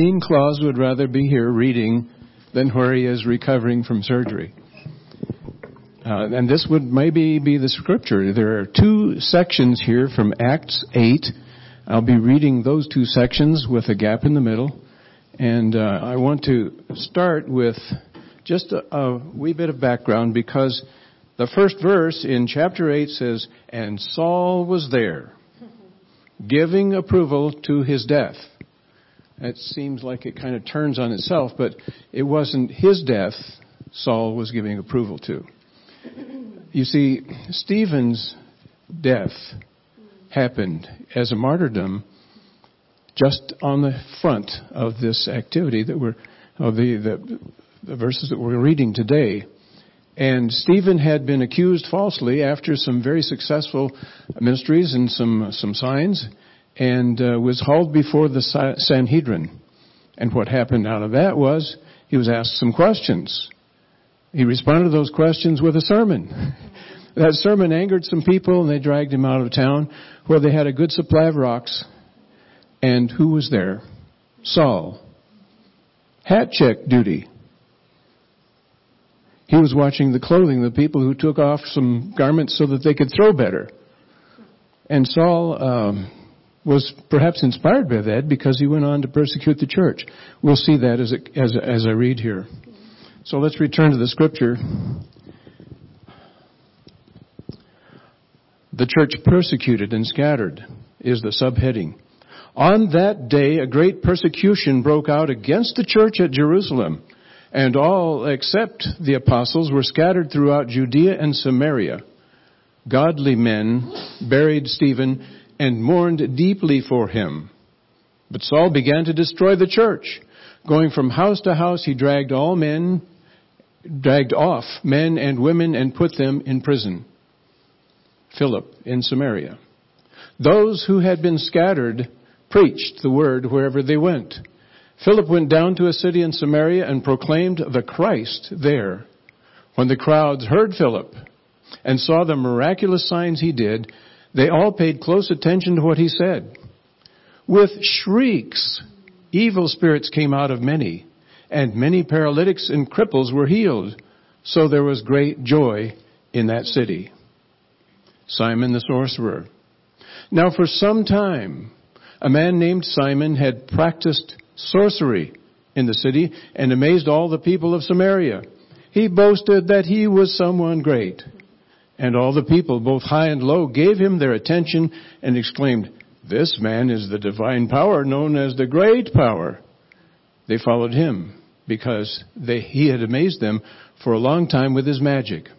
Dean Claus would rather be here reading than where he is recovering from surgery. And this would maybe be the scripture. There are two sections here from Acts 8. I'll be reading those two sections with a gap in the middle. And I want to start with just a wee bit of background, because the first verse in chapter 8 says, "And Saul was there, giving approval to his death." It seems like it kind of turns on itself, but it wasn't his death Saul was giving approval to. You see, Stephen's death happened as a martyrdom just on the front of this activity that we're, of the verses that we're reading today. And Stephen had been accused falsely after some very successful ministries and some signs, and was hauled before the Sanhedrin. And what happened out of that was he was asked some questions. He responded to those questions with a sermon. That sermon angered some people, and they dragged him out of town where they had a good supply of rocks. And who was there? Saul. Hat check duty. He was watching the clothing, the people who took off some garments so that they could throw better. And Saul was perhaps inspired by that, because he went on to persecute the church. We'll see that as I read here. So let's return to the scripture. The church persecuted and scattered is the subheading. On that day, a great persecution broke out against the church at Jerusalem, and all except the apostles were scattered throughout Judea and Samaria. Godly men buried Stephen and mourned deeply for him. But Saul began to destroy the church. Going from house to house, he dragged off men and women and put them in prison. Philip in Samaria. Those who had been scattered preached the word wherever they went. Philip went down to a city in Samaria and proclaimed the Christ there. When the crowds heard Philip and saw the miraculous signs he did, they all paid close attention to what he said. With shrieks, evil spirits came out of many, and many paralytics and cripples were healed. So there was great joy in that city. Simon the sorcerer. Now for some time, a man named Simon had practiced sorcery in the city and amazed all the people of Samaria. He boasted that he was someone great. And all the people, both high and low, gave him their attention and exclaimed, "This man is the divine power known as the great power." They followed him because he had amazed them for a long time with his magic.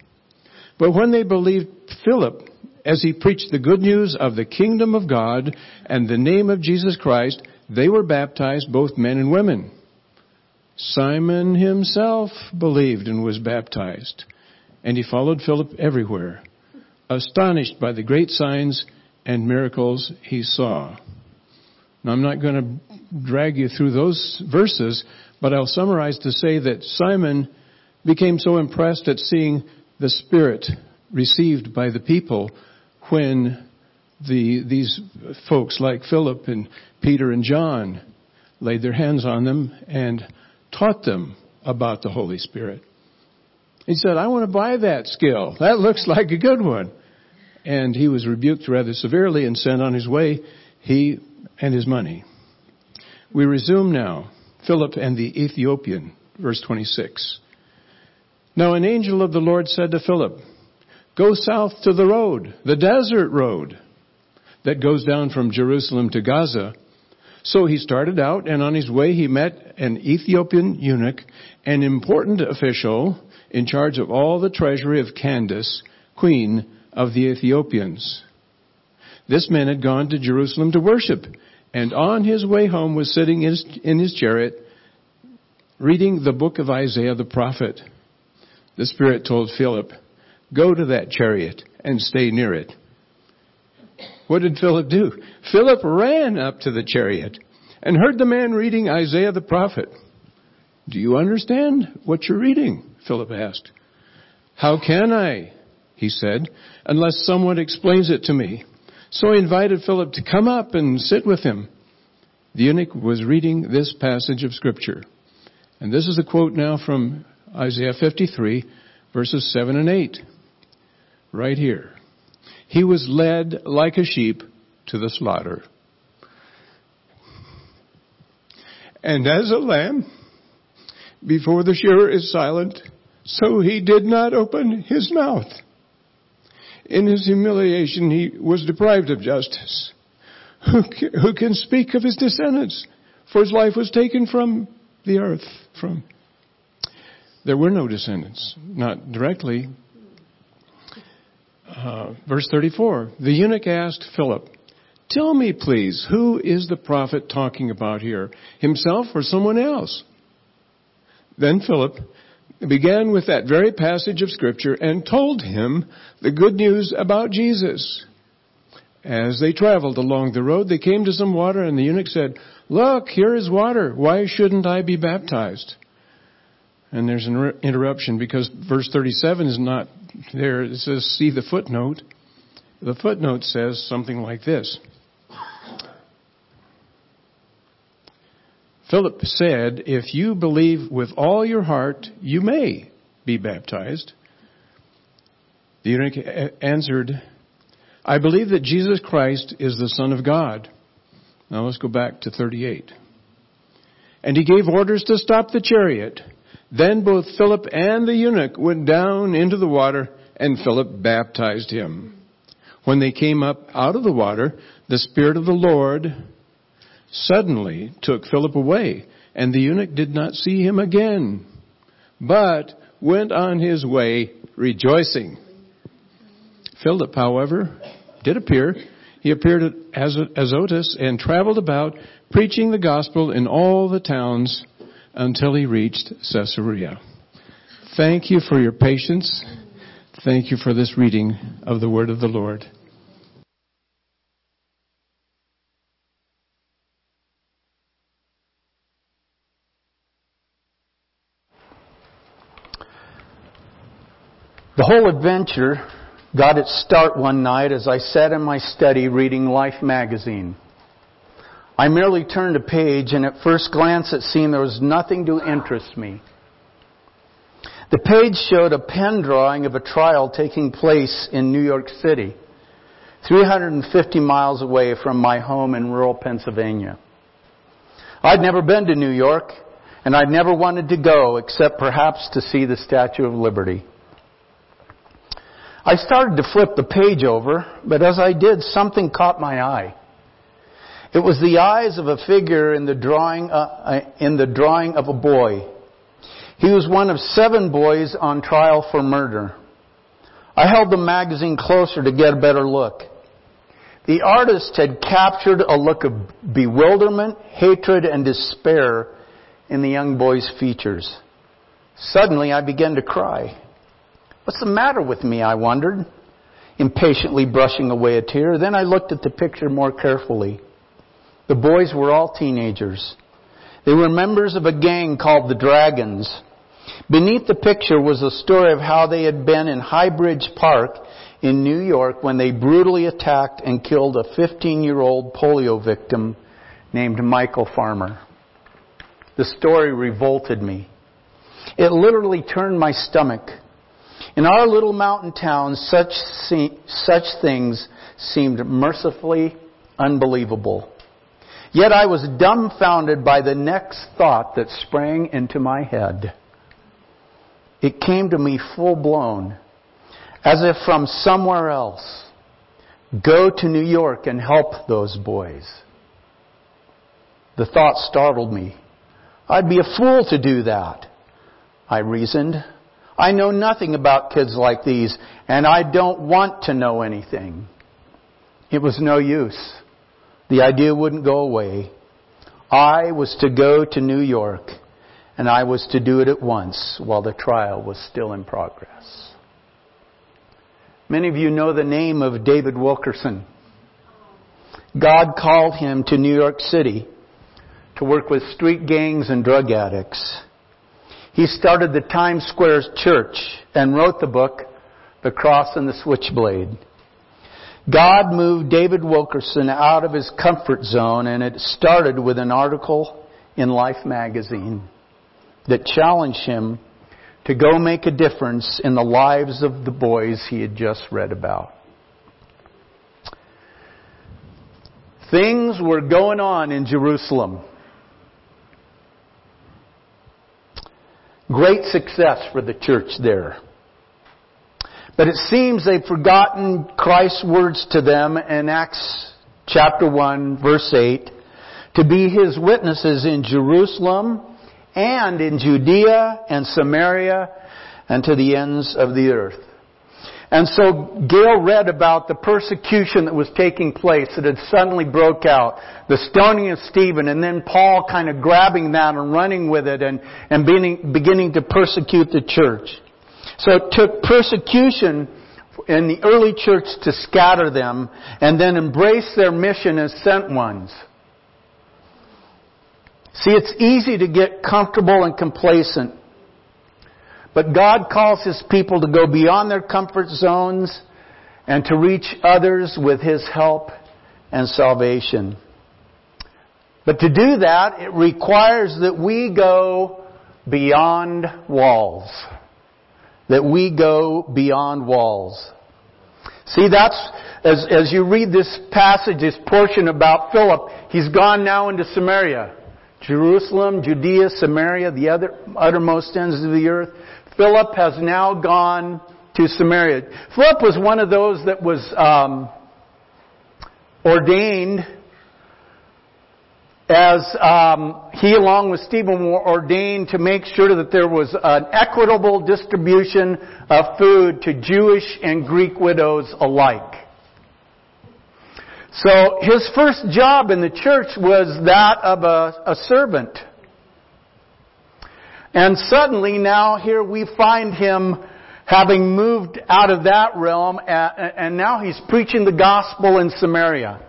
But when they believed Philip as he preached the good news of the kingdom of God and the name of Jesus Christ, they were baptized, both men and women. Simon himself believed and was baptized, and he followed Philip everywhere, astonished by the great signs and miracles he saw. Now, I'm not going to drag you through those verses, but I'll summarize to say that Simon became so impressed at seeing the Spirit received by the people when these folks like Philip and Peter and John laid their hands on them and taught them about the Holy Spirit. He said, "I want to buy that skill. That looks like a good one." And he was rebuked rather severely and sent on his way, he and his money. We resume now. Philip and the Ethiopian, verse 26. Now an angel of the Lord said to Philip, "Go south to the road, the desert road, that goes down from Jerusalem to Gaza." So he started out, and on his way he met an Ethiopian eunuch, an important official in charge of all the treasury of Candace, queen of the Ethiopians. This man had gone to Jerusalem to worship, and on his way home was sitting in his chariot, reading the book of Isaiah the prophet. The Spirit told Philip, "Go to that chariot and stay near it." What did Philip do? Philip ran up to the chariot and heard the man reading Isaiah the prophet. "Do you understand what you're reading?" Philip asked. "How can I?" he said, "unless someone explains it to me." So he invited Philip to come up and sit with him. The eunuch was reading this passage of Scripture. And this is a quote now from Isaiah 53, verses 7 and 8. Right here. He was led like a sheep to the slaughter. And as a lamb before the shearer is silent, so he did not open his mouth. In his humiliation he was deprived of justice. Who can speak of his descendants? For his life was taken from the earth. There were no descendants, not directly. Verse 34, the eunuch asked Philip, "Tell me, please, who is the prophet talking about here, himself or someone else?" Then Philip began with that very passage of Scripture and told him the good news about Jesus. As they traveled along the road, they came to some water, and the eunuch said, "Look, here is water. Why shouldn't I be baptized?" And there's an interruption because verse 37 is not there. It says, see the footnote. The footnote says something like this. Philip said, "If you believe with all your heart, you may be baptized." The eunuch answered, "I believe that Jesus Christ is the Son of God." Now let's go back to 38. And he gave orders to stop the chariot. Then both Philip and the eunuch went down into the water, and Philip baptized him. When they came up out of the water, the Spirit of the Lord suddenly took Philip away, and the eunuch did not see him again, but went on his way rejoicing. Philip, however, did appear. He appeared at Azotus and traveled about, preaching the gospel in all the towns until he reached Caesarea. Thank you for your patience. Thank you for this reading of the Word of the Lord. The whole adventure got its start one night as I sat in my study reading Life magazine. I merely turned a page, and at first glance it seemed there was nothing to interest me. The page showed a pen drawing of a trial taking place in New York City, 350 miles away from my home in rural Pennsylvania. I'd never been to New York, and I'd never wanted to go except perhaps to see the Statue of Liberty. I started to flip the page over, but as I did, something caught my eye. It was the eyes of a figure in the drawing of a boy. He was one of 7 boys on trial for murder. I held the magazine closer to get a better look. The artist had captured a look of bewilderment, hatred, and despair in the young boy's features. Suddenly, I began to cry. "What's the matter with me?" I wondered, impatiently brushing away a tear. Then I looked at the picture more carefully. The boys were all teenagers. They were members of a gang called the Dragons. Beneath the picture was a story of how they had been in Highbridge Park in New York when they brutally attacked and killed a 15-year-old polio victim named Michael Farmer. The story revolted me. It literally turned my stomach. In our little mountain town, such things seemed mercifully unbelievable. Yet I was dumbfounded by the next thought that sprang into my head. It came to me full-blown, as if from somewhere else. Go to New York and help those boys. The thought startled me. I'd be a fool to do that, I reasoned. I know nothing about kids like these, and I don't want to know anything. It was no use. The idea wouldn't go away. I was to go to New York, and I was to do it at once while the trial was still in progress. Many of you know the name of David Wilkerson. God called him to New York City to work with street gangs and drug addicts. He started the Times Square Church and wrote the book, The Cross and the Switchblade. God moved David Wilkerson out of his comfort zone, and it started with an article in Life magazine that challenged him to go make a difference in the lives of the boys he had just read about. Things were going on in Jerusalem. Great success for the church there. But it seems they've forgotten Christ's words to them in Acts chapter 1, verse 8, to be His witnesses in Jerusalem and in Judea and Samaria and to the ends of the earth. And so Gail read about the persecution that was taking place that had suddenly broke out. The stoning of Stephen, and then Paul kind of grabbing that and running with it and beginning to persecute the church. So it took persecution in the early church to scatter them and then embrace their mission as sent ones. See, it's easy to get comfortable and complacent. But God calls His people to go beyond their comfort zones and to reach others with His help and salvation. But to do that, it requires that we go beyond walls. That we go beyond walls. See, that's, as you read this passage, this portion about Philip, he's gone now into Samaria. Jerusalem, Judea, Samaria, the other uttermost ends of the earth. Philip has now gone to Samaria. Philip was one of those that was ordained as he along with Stephen were ordained to make sure that there was an equitable distribution of food to Jewish and Greek widows alike. So his first job in the church was that of a servant. And suddenly now here we find him having moved out of that realm, and now he's preaching the gospel in Samaria.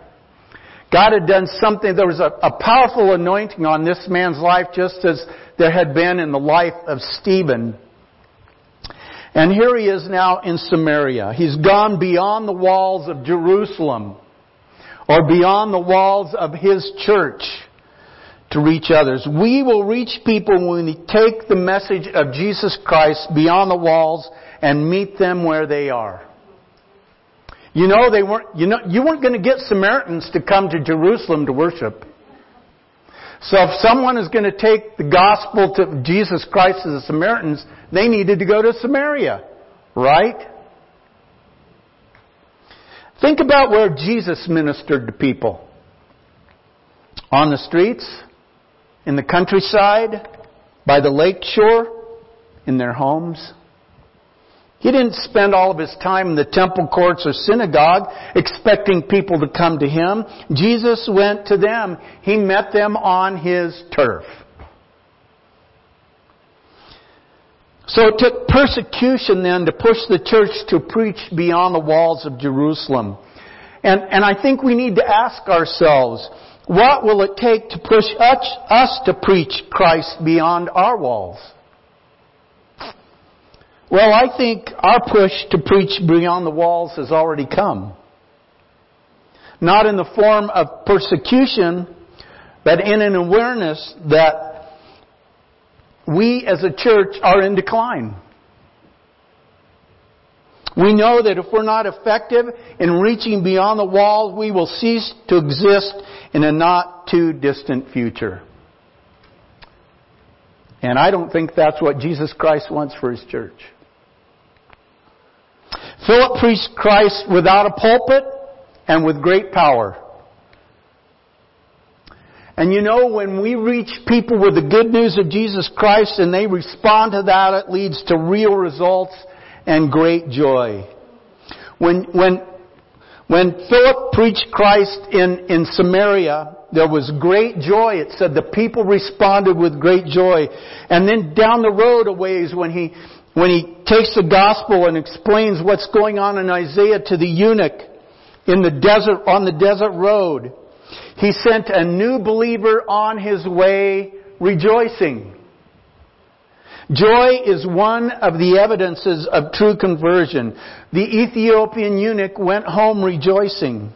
God had done something. There was a powerful anointing on this man's life, just as there had been in the life of Stephen. And here he is now in Samaria. He's gone beyond the walls of Jerusalem, or beyond the walls of His church, to reach others. We will reach people when we take the message of Jesus Christ beyond the walls and meet them where they are. You know, you weren't going to get Samaritans to come to Jerusalem to worship. So if someone is going to take the gospel to Jesus Christ to the Samaritans, they needed to go to Samaria, right? Think about where Jesus ministered to people. On the streets, in the countryside, by the lake shore, in their homes. He didn't spend all of His time in the temple courts or synagogue expecting people to come to Him. Jesus went to them. He met them on His turf. So it took persecution then to push the church to preach beyond the walls of Jerusalem. And I think we need to ask ourselves, what will it take to push us to preach Christ beyond our walls? Well, I think our push to preach beyond the walls has already come. Not in the form of persecution, but in an awareness that we as a church are in decline. We know that if we're not effective in reaching beyond the walls, we will cease to exist in a not too distant future. And I don't think that's what Jesus Christ wants for His church. Philip preached Christ without a pulpit and with great power. And you know, when we reach people with the good news of Jesus Christ and they respond to that, it leads to real results and great joy. When Philip preached Christ in Samaria, there was great joy. It said the people responded with great joy. And then down the road a ways, when he takes the gospel and explains what's going on in Isaiah to the eunuch in the desert, on the desert road, He sent a new believer on his way rejoicing. Joy is one of the evidences of true conversion. The Ethiopian eunuch went home rejoicing.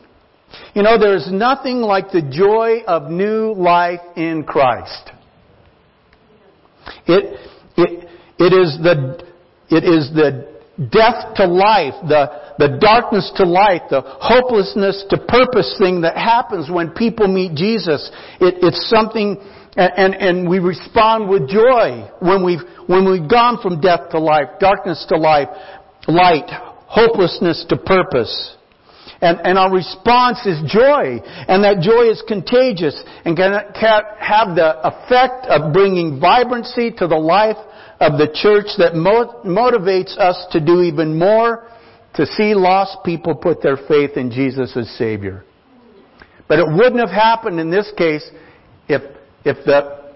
You know, there is nothing like the joy of new life in Christ. It is the death to life, the darkness to light, the hopelessness to purpose thing that happens when people meet Jesus. It's something, and we respond with joy when we've gone from death to life, darkness to life, light, hopelessness to purpose. And our response is joy. And that joy is contagious and can have the effect of bringing vibrancy to the life of the church that motivates us to do even more to see lost people put their faith in Jesus as Savior. But it wouldn't have happened in this case if the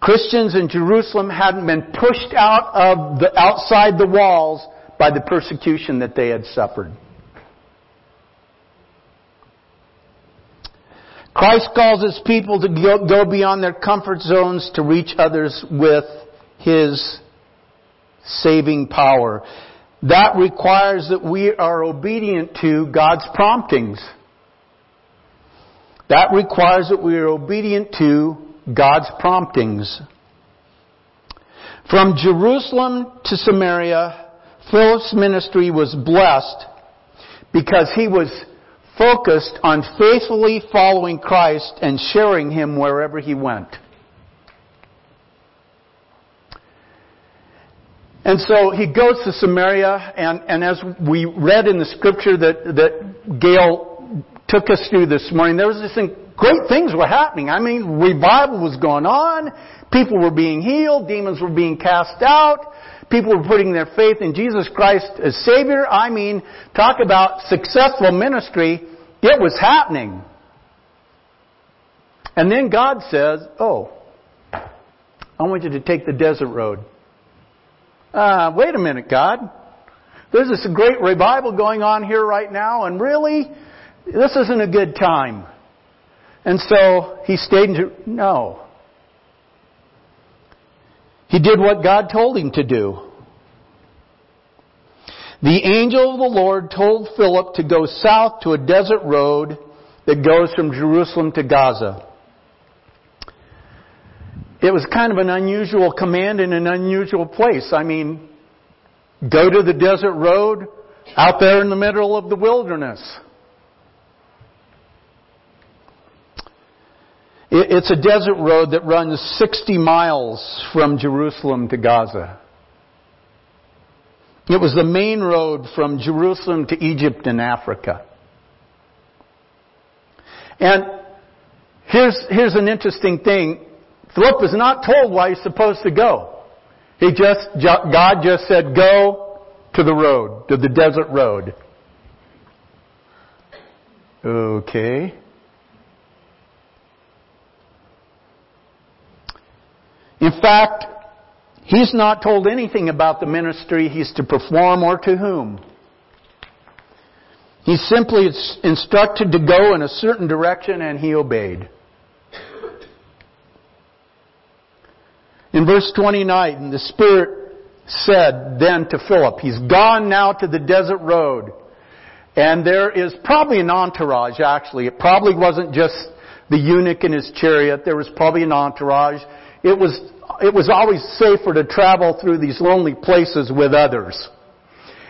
Christians in Jerusalem hadn't been pushed outside the walls by the persecution that they had suffered. Christ calls His people to go beyond their comfort zones to reach others with His saving power. That requires that we are obedient to God's promptings. That requires that we are obedient to God's promptings. From Jerusalem to Samaria, Philip's ministry was blessed because he was focused on faithfully following Christ and sharing Him wherever he went. And so he goes to Samaria, and as we read in the scripture that Gail took us through this morning, there was this thing, great things were happening. I mean, revival was going on. People were being healed. Demons were being cast out. People were putting their faith in Jesus Christ as Savior. I mean, talk about successful ministry. It was happening. And then God says, oh, I want you to take the desert road. Wait a minute, God. There's this great revival going on here right now, and really, this isn't a good time. And so he stayed no. He did what God told him to do. The angel of the Lord told Philip to go south to a desert road that goes from Jerusalem to Gaza. It was kind of an unusual command in an unusual place. I mean, go to the desert road out there in the middle of the wilderness. It's a desert road that runs 60 miles from Jerusalem to Gaza. It was the main road from Jerusalem to Egypt and Africa. And here's an interesting thing. Philip was not told why he's supposed to go. God just said, go to the road, to the desert road. Okay. In fact, he's not told anything about the ministry he's to perform or to whom. He's simply instructed to go in a certain direction, and he obeyed. In verse 29, the Spirit said then to Philip, he's gone now to the desert road. And there is probably an entourage, actually. It probably wasn't just the eunuch and his chariot. There was probably an entourage. It was always safer to travel through these lonely places with others.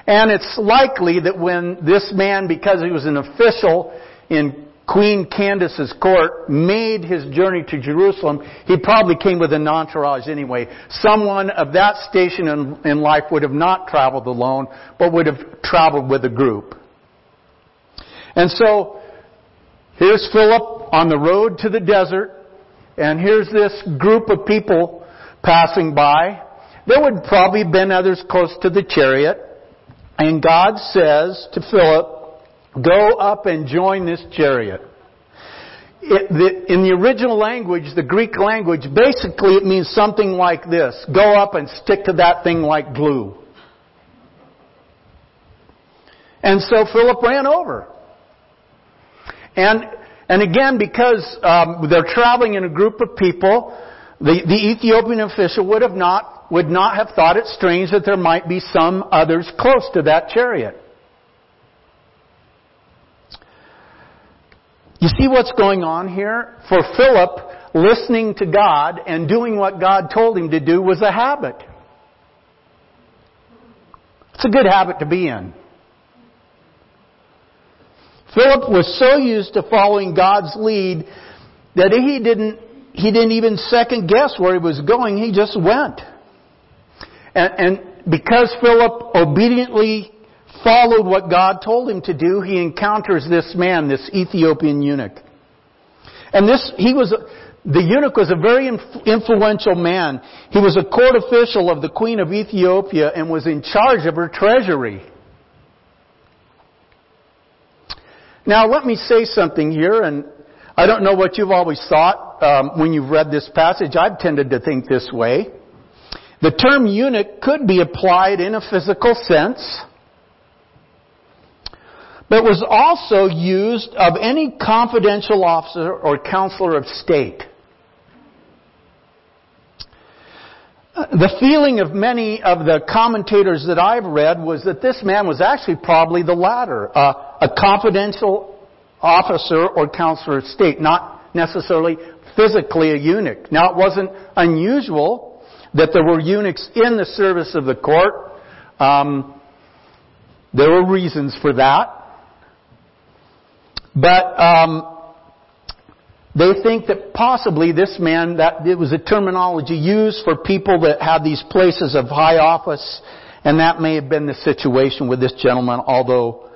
And it's likely that when this man, because he was an official in Queen Candace's court, made his journey to Jerusalem, he probably came with an entourage anyway. Someone of that station in life would have not traveled alone, but would have traveled with a group. And so, here's Philip on the road to the desert. And here's this group of people passing by. There would probably have been others close to the chariot. And God says to Philip, go up and join this chariot. In the original language, the Greek language, basically it means something like this. Go up and stick to that thing like glue. And so Philip ran over. And again, because they're traveling in a group of people, The Ethiopian official would not have thought it strange that there might be some others close to that chariot. You see what's going on here? For Philip, listening to God and doing what God told him to do was a habit. It's a good habit to be in. Philip was so used to following God's lead that he didn't even second guess where he was going. He just went. And because Philip obediently followed what God told him to do, he encounters this man, this Ethiopian eunuch. And the eunuch was a very influential man. He was a court official of the Queen of Ethiopia and was in charge of her treasury. Now, let me say something here, and I don't know what you've always thought when you've read this passage. I've tended to think this way. The term eunuch could be applied in a physical sense, but was also used of any confidential officer or counselor of state. The feeling of many of the commentators that I've read was that this man was actually probably the latter, a confidential officer or counselor of state, not necessarily physically a eunuch. Now, it wasn't unusual that there were eunuchs in the service of the court. There were reasons for that. But they think that possibly this man, that it was a terminology used for people that had these places of high office, and that may have been the situation with this gentleman, although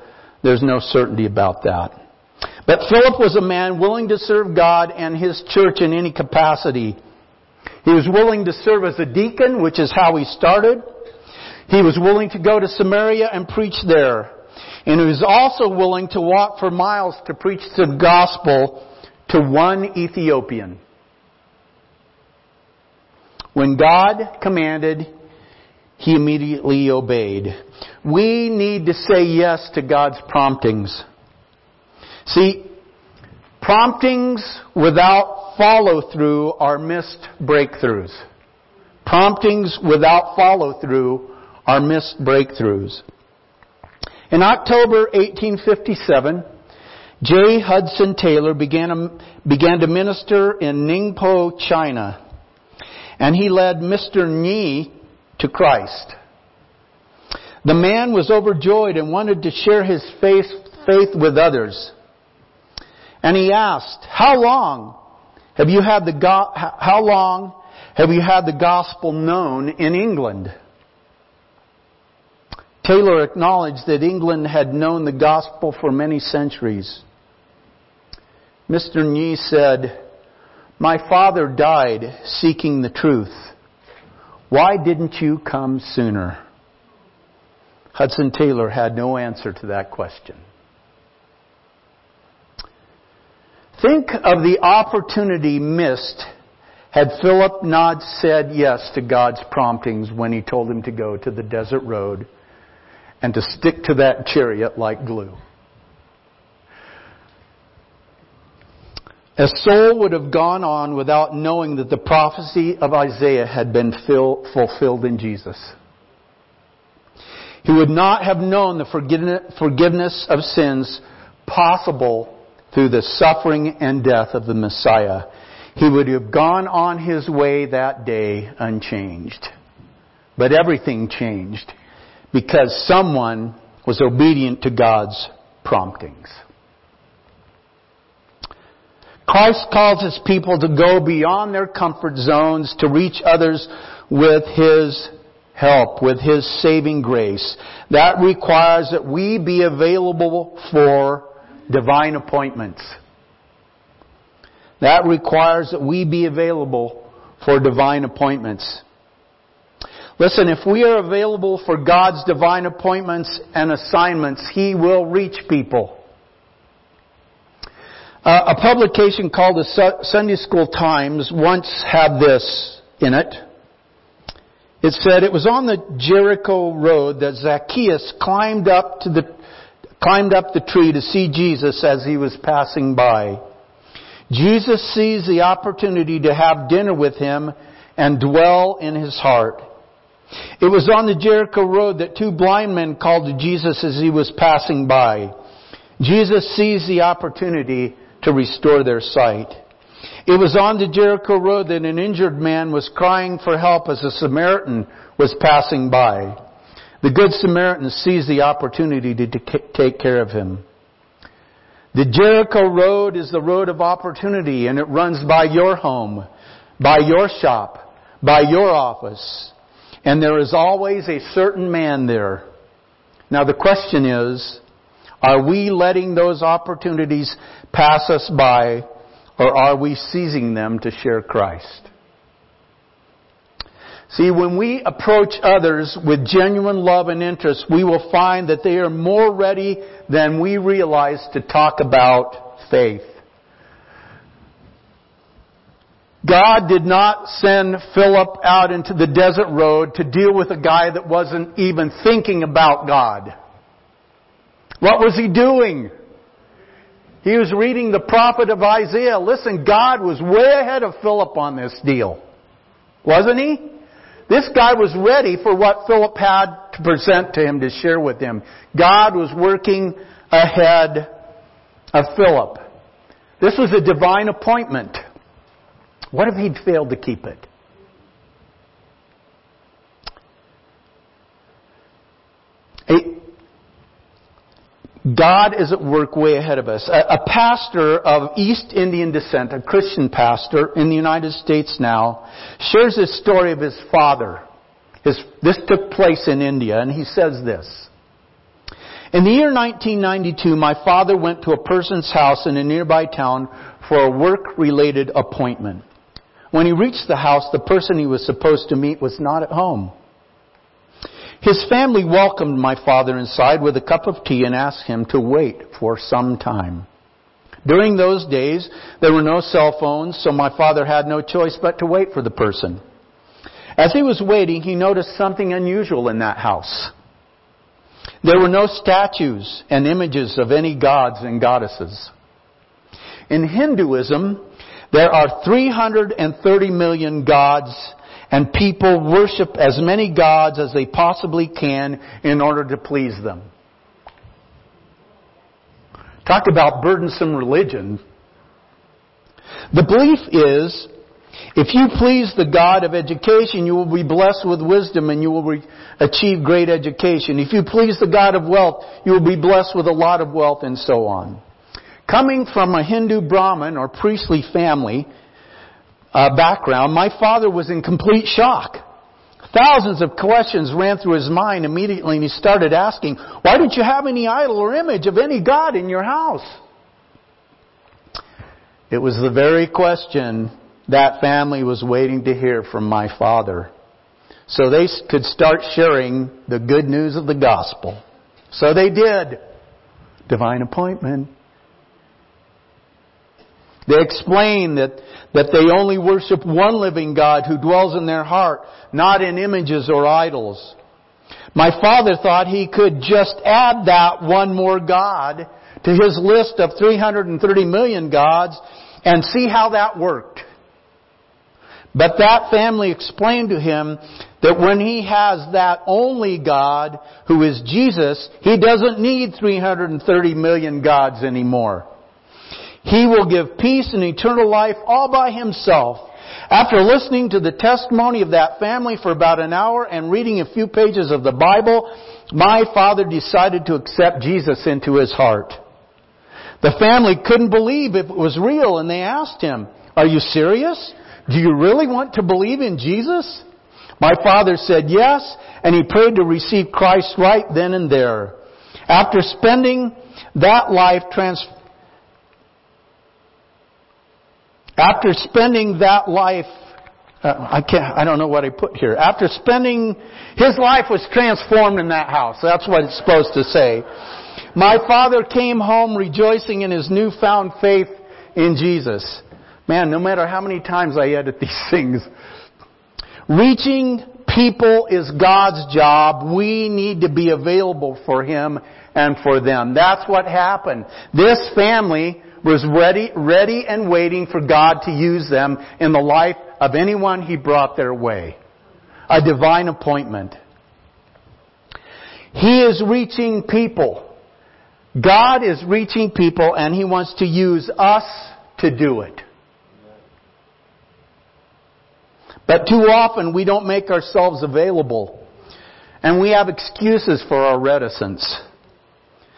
there's no certainty about that. But Philip was a man willing to serve God and His church in any capacity. He was willing to serve as a deacon, which is how he started. He was willing to go to Samaria and preach there. And he was also willing to walk for miles to preach the gospel to one Ethiopian. When God commanded, he immediately obeyed. We need to say yes to God's promptings. See, promptings without follow-through are missed breakthroughs. Promptings without follow-through are missed breakthroughs. In October 1857, J. Hudson Taylor began to minister in Ningpo, China, and he led Mr. Nhi to Christ. The man was overjoyed and wanted to share his faith with others. And he asked, "How long have you had the gospel known in England?" Taylor acknowledged that England had known the gospel for many centuries. Mr. Nhi said, "My father died seeking the truth. Why didn't you come sooner?" Hudson Taylor had no answer to that question. Think of the opportunity missed had Philip not said yes to God's promptings when he told him to go to the desert road and to stick to that chariot like glue. A soul would have gone on without knowing that the prophecy of Isaiah had been fulfilled in Jesus. He would not have known the forgiveness of sins possible through the suffering and death of the Messiah. He would have gone on his way that day unchanged. But everything changed, because someone was obedient to God's promptings. Christ calls His people to go beyond their comfort zones to reach others with His help, with His saving grace. That requires that we be available for divine appointments. That requires that we be available for divine appointments. Listen, if we are available for God's divine appointments and assignments, He will reach people. A publication called the Sunday School Times once had this in it. It said, "It was on the Jericho Road that Zacchaeus climbed up the tree to see Jesus as he was passing by. Jesus sees the opportunity to have dinner with him and dwell in his heart. It was on the Jericho Road that two blind men called to Jesus as he was passing by. Jesus sees the opportunity to restore their sight. It was on the Jericho Road that an injured man was crying for help as a Samaritan was passing by. The Good Samaritan sees the opportunity to take care of him. The Jericho Road is the road of opportunity, and it runs by your home, by your shop, by your office. And there is always a certain man there. Now the question is, are we letting those opportunities pass us by, or are we seizing them to share Christ? See, when we approach others with genuine love and interest, we will find that they are more ready than we realize to talk about faith. God did not send Philip out into the desert road to deal with a guy that wasn't even thinking about God. What was he doing? He was reading the prophet of Isaiah. Listen, God was way ahead of Philip on this deal. Wasn't he? This guy was ready for what Philip had to present to him, to share with him. God was working ahead of Philip. This was a divine appointment. What if he'd failed to keep it? God is at work way ahead of us. A pastor of East Indian descent, a Christian pastor in the United States now, shares this story of his father. This took place in India, and he says this. In the year 1992, my father went to a person's house in a nearby town for a work-related appointment. When he reached the house, the person he was supposed to meet was not at home. His family welcomed my father inside with a cup of tea and asked him to wait for some time. During those days, there were no cell phones, so my father had no choice but to wait for the person. As he was waiting, he noticed something unusual in that house. There were no statues and images of any gods and goddesses. In Hinduism, there are 330 million gods, and people worship as many gods as they possibly can in order to please them. Talk about burdensome religion. The belief is, if you please the God of education, you will be blessed with wisdom and you will achieve great education. If you please the God of wealth, you will be blessed with a lot of wealth, and so on. Coming from a Hindu Brahmin or priestly family, background, my father was in complete shock. Thousands of questions ran through his mind immediately, and he started asking, why don't you have any idol or image of any god in your house? It was the very question that family was waiting to hear from my father, so they could start sharing the good news of the gospel. So they did. Divine appointment. They explain that they only worship one living God who dwells in their heart, not in images or idols. My father thought he could just add that one more God to his list of 330 million gods and see how that worked. But that family explained to him that when he has that only God, who is Jesus, he doesn't need 330 million gods anymore. He will give peace and eternal life all by himself. After listening to the testimony of that family for about an hour and reading a few pages of the Bible, my father decided to accept Jesus into his heart. The family couldn't believe if it was real, and they asked him, "Are you serious? Do you really want to believe in Jesus?" My father said yes, and he prayed to receive Christ right then and there. After spending that life After spending his life was transformed in that house. That's what it's supposed to say. My father came home rejoicing in his newfound faith in Jesus. Man, no matter how many times I edit these things. Reaching people is God's job. We need to be available for him and for them. That's what happened. This family was ready and waiting for God to use them in the life of anyone He brought their way. A divine appointment. He is reaching people. God is reaching people, and He wants to use us to do it. But too often we don't make ourselves available, and we have excuses for our reticence.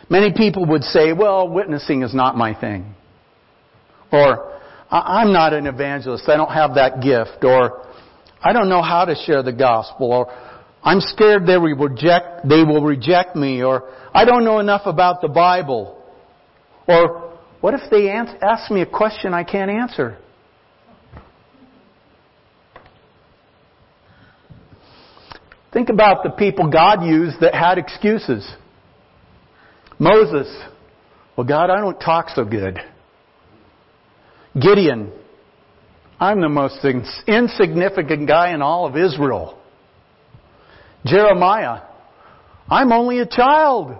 Many people would say, well, witnessing is not my thing. Or, I'm not an evangelist, I don't have that gift. Or, I don't know how to share the gospel. Or, I'm scared they will reject me. Or, I don't know enough about the Bible. Or, what if they ask me a question I can't answer? Think about the people God used that had excuses. Moses. Well, God, I don't talk so good. Gideon. I'm the most insignificant guy in all of Israel. Jeremiah. I'm only a child.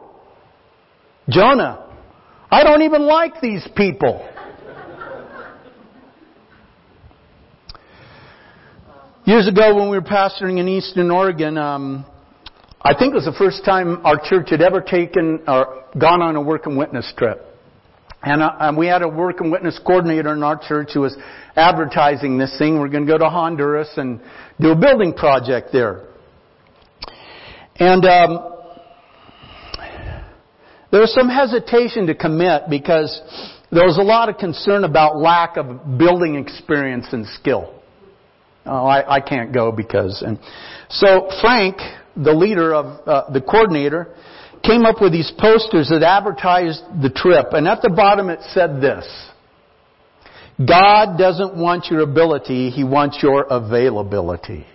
Jonah. I don't even like these people. Years ago when we were pastoring in Eastern Oregon, I think it was the first time our church had ever taken or gone on a work and witness trip. And we had a work and witness coordinator in our church who was advertising this thing. We're going to go to Honduras and do a building project there. And there was some hesitation to commit because there was a lot of concern about lack of building experience and skill. Oh, I can't go because... And so Frank, the leader of the coordinator, came up with these posters that advertised the trip. And at the bottom it said this: God doesn't want your ability, He wants your availability.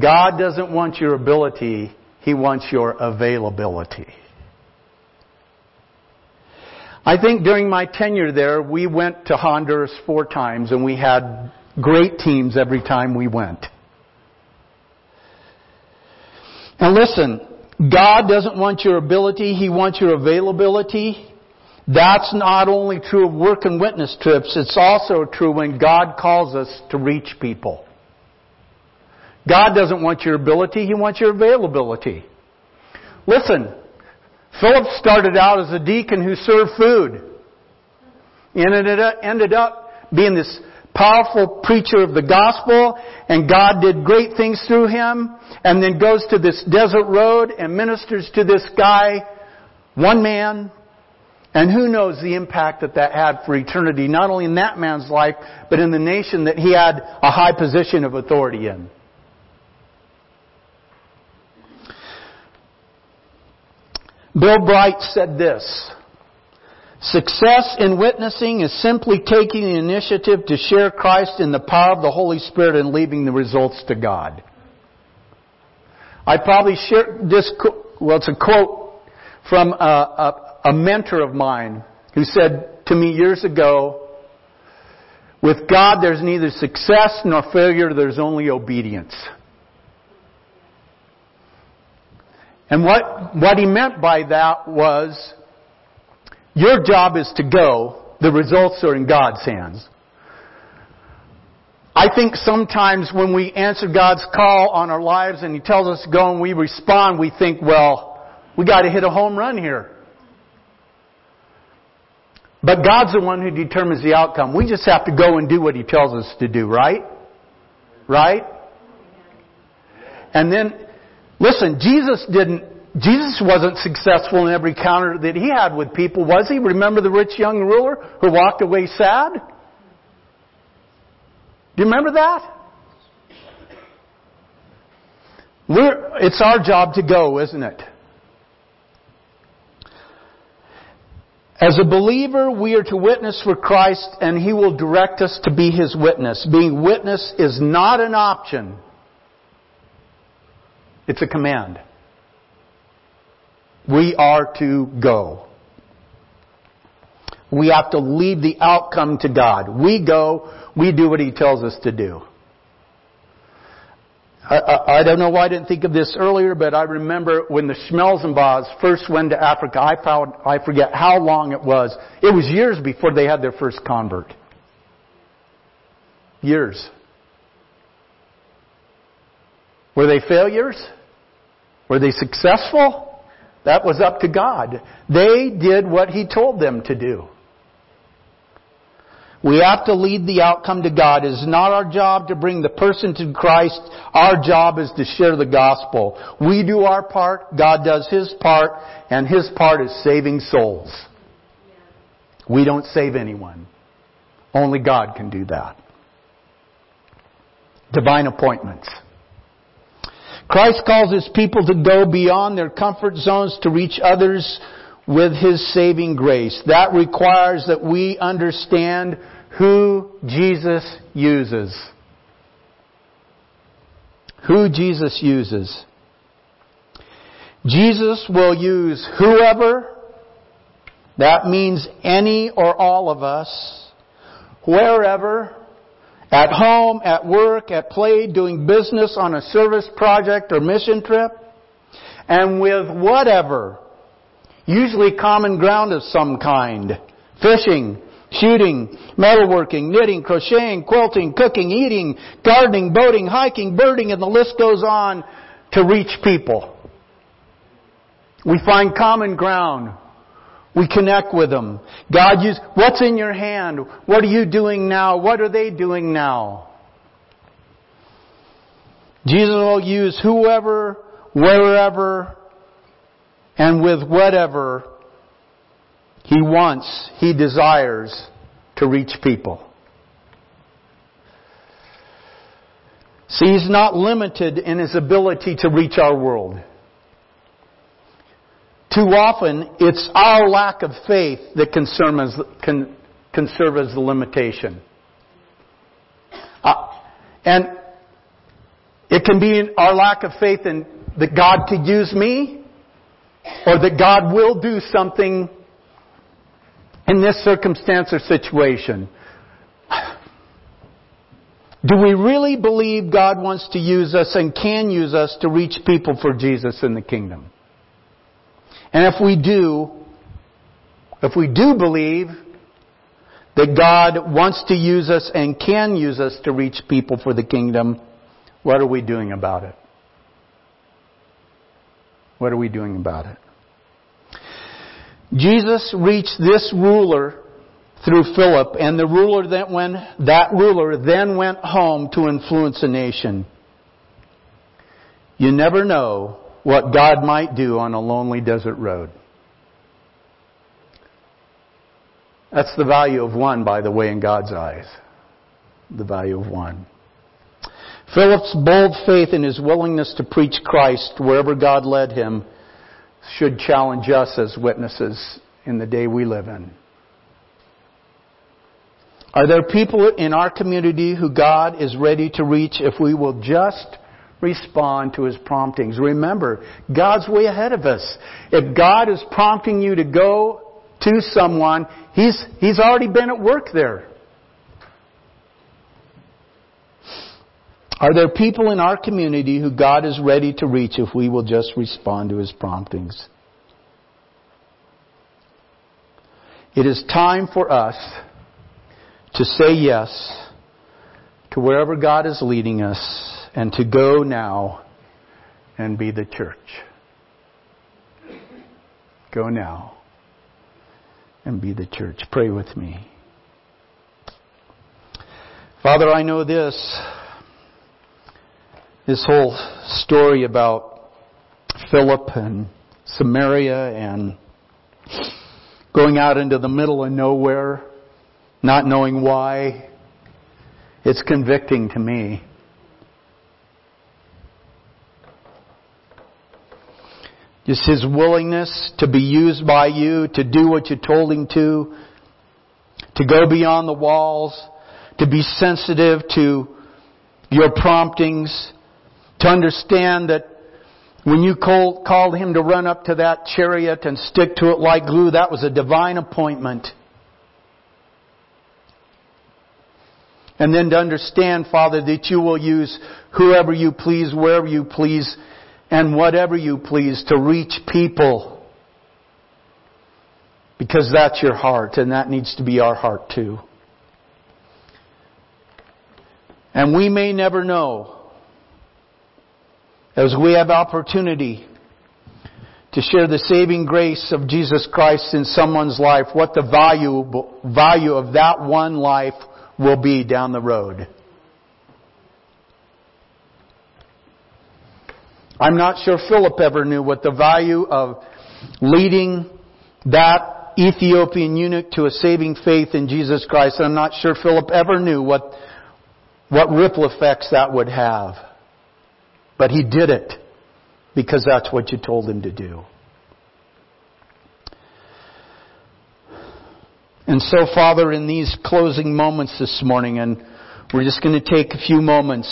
God doesn't want your ability, He wants your availability. I think during my tenure there, we went to Honduras 4 times and we had great teams every time we went. And listen, God doesn't want your ability, He wants your availability. That's not only true of work and witness trips, it's also true when God calls us to reach people. God doesn't want your ability, He wants your availability. Listen, Philip started out as a deacon who served food. And it ended up being this powerful preacher of the gospel, and God did great things through him, and then goes to this desert road and ministers to this guy, one man, and who knows the impact that had for eternity, not only in that man's life, but in the nation that he had a high position of authority in. Bill Bright said this: success in witnessing is simply taking the initiative to share Christ in the power of the Holy Spirit and leaving the results to God. I probably share this, well, it's a quote from a mentor of mine who said to me years ago, "With God there's neither success nor failure, there's only obedience." And what he meant by that was, your job is to go. The results are in God's hands. I think sometimes when we answer God's call on our lives and He tells us to go and we respond, we think, well, we got to hit a home run here. But God's the one who determines the outcome. We just have to go and do what He tells us to do, right? Right? And then, listen, Jesus wasn't successful in every encounter that He had with people, was He? Remember the rich young ruler who walked away sad? Do you remember that? It's our job to go, isn't it? As a believer, we are to witness for Christ, and He will direct us to be His witness. Being witness is not an option. It's a command. We are to go. We have to leave the outcome to God. We go, we do what He tells us to do. I don't know why I didn't think of this earlier, but I remember when the Schmelzenbos first went to Africa, I forget how long it was. It was years before they had their first convert. Years. Were they failures? Were they successful? That was up to God. They did what He told them to do. We have to lead the outcome to God. It is not our job to bring the person to Christ. Our job is to share the gospel. We do our part. God does His part. And His part is saving souls. We don't save anyone. Only God can do that. Divine appointments. Christ calls His people to go beyond their comfort zones to reach others with His saving grace. That requires that we understand who Jesus uses. Who Jesus uses. Jesus will use whoever. That means any or all of us. Wherever. At home, at work, at play, doing business, on a service project or mission trip. And with whatever. Usually common ground of some kind. Fishing, shooting, metalworking, knitting, crocheting, quilting, cooking, eating, gardening, boating, hiking, birding, and the list goes on to reach people. We find common ground. We connect with them. God uses, what's in your hand? What are you doing now? What are they doing now? Jesus will use whoever, wherever, and with whatever He wants, He desires to reach people. See, He's not limited in His ability to reach our world. Too often, it's our lack of faith that can serve as the limitation. And it can be our lack of faith in that God could use me, or that God will do something in this circumstance or situation. Do we really believe God wants to use us and can use us to reach people for Jesus in the kingdom? And if we do believe that God wants to use us and can use us to reach people for the kingdom, what are we doing about it? What are we doing about it? Jesus reached this ruler through Philip, and that ruler then went home to influence a nation. You never know what God might do on a lonely desert road. That's the value of one, by the way, in God's eyes. The value of one. Philip's bold faith and his willingness to preach Christ wherever God led him should challenge us as witnesses in the day we live in. Are there people in our community who God is ready to reach if we will just respond to His promptings? Remember, God's way ahead of us. If God is prompting you to go to someone, He's already been at work there. Are there people in our community who God is ready to reach if we will just respond to His promptings? It is time for us to say yes to wherever God is leading us and to go now and be the church. Go now and be the church. Pray with me. Father, I know this. This whole story about Philip and Samaria and going out into the middle of nowhere, not knowing why, it's convicting to me. Just his willingness to be used by you, to do what you told him to go beyond the walls, to be sensitive to your promptings, to understand that when you called him to run up to that chariot and stick to it like glue, that was a divine appointment. And then to understand, Father, that you will use whoever you please, wherever you please, and whatever you please to reach people. Because that's your heart, and that needs to be our heart too. And we may never know, as we have opportunity to share the saving grace of Jesus Christ in someone's life, what the value of that one life will be down the road. I'm not sure Philip ever knew what the value of leading that Ethiopian eunuch to a saving faith in Jesus Christ. I'm not sure Philip ever knew what ripple effects that would have. But he did it. Because that's what you told him to do. And so, Father, in these closing moments this morning, and we're just going to take a few moments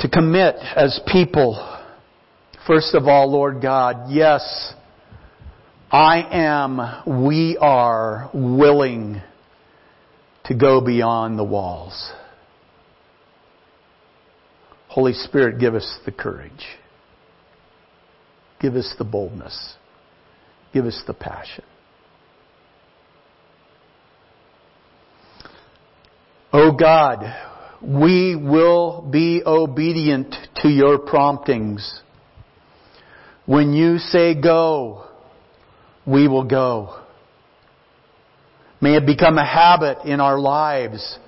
to commit as people, first of all, Lord God, yes, we are willing to go beyond the walls. Holy Spirit, give us the courage. Give us the boldness. Give us the passion. Oh God, we will be obedient to your promptings. When you say go, we will go. May it become a habit in our lives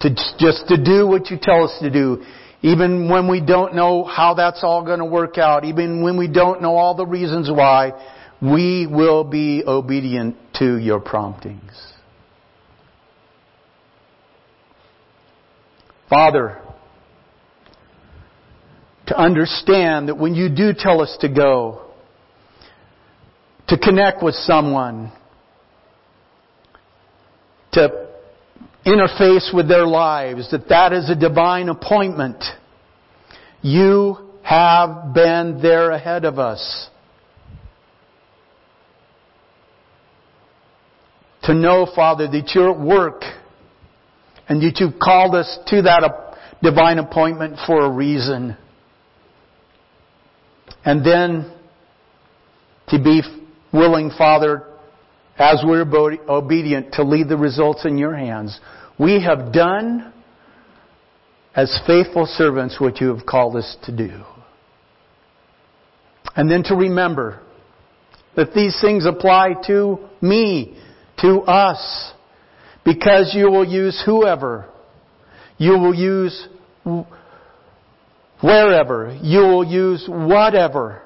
to do what you tell us to do. Even when we don't know how that's all going to work out. Even when we don't know all the reasons why. We will be obedient to your promptings. Father, to understand that when you do tell us to go, to connect with someone, to interface with their lives, that is a divine appointment. You have been there ahead of us. To know, Father, that you're at work and that you've called us to that divine appointment for a reason. And then to be willing, Father, as we're obedient, to leave the results in your hands. We have done as faithful servants what you have called us to do. And then to remember that these things apply to me, to us, because you will use whoever, you will use wherever, you will use whatever,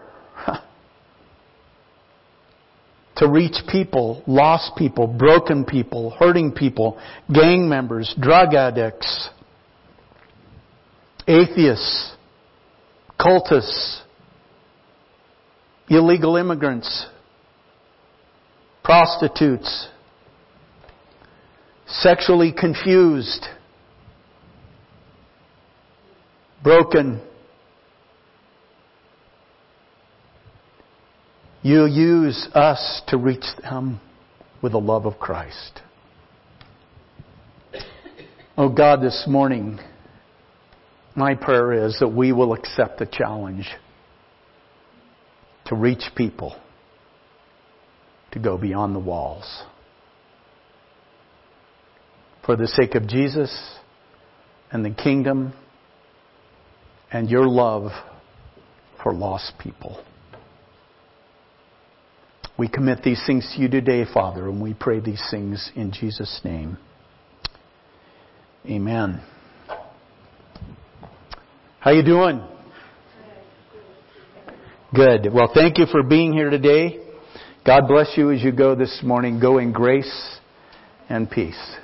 to reach people, lost people, broken people, hurting people, gang members, drug addicts, atheists, cultists, illegal immigrants, prostitutes, sexually confused, broken. You use us to reach them with the love of Christ. Oh God, this morning, my prayer is that we will accept the challenge to reach people, to go beyond the walls. For the sake of Jesus and the kingdom and your love for lost people. We commit these things to you today, Father, and we pray these things in Jesus' name. Amen. How you doing? Good. Well, thank you for being here today. God bless you as you go this morning. Go in grace and peace.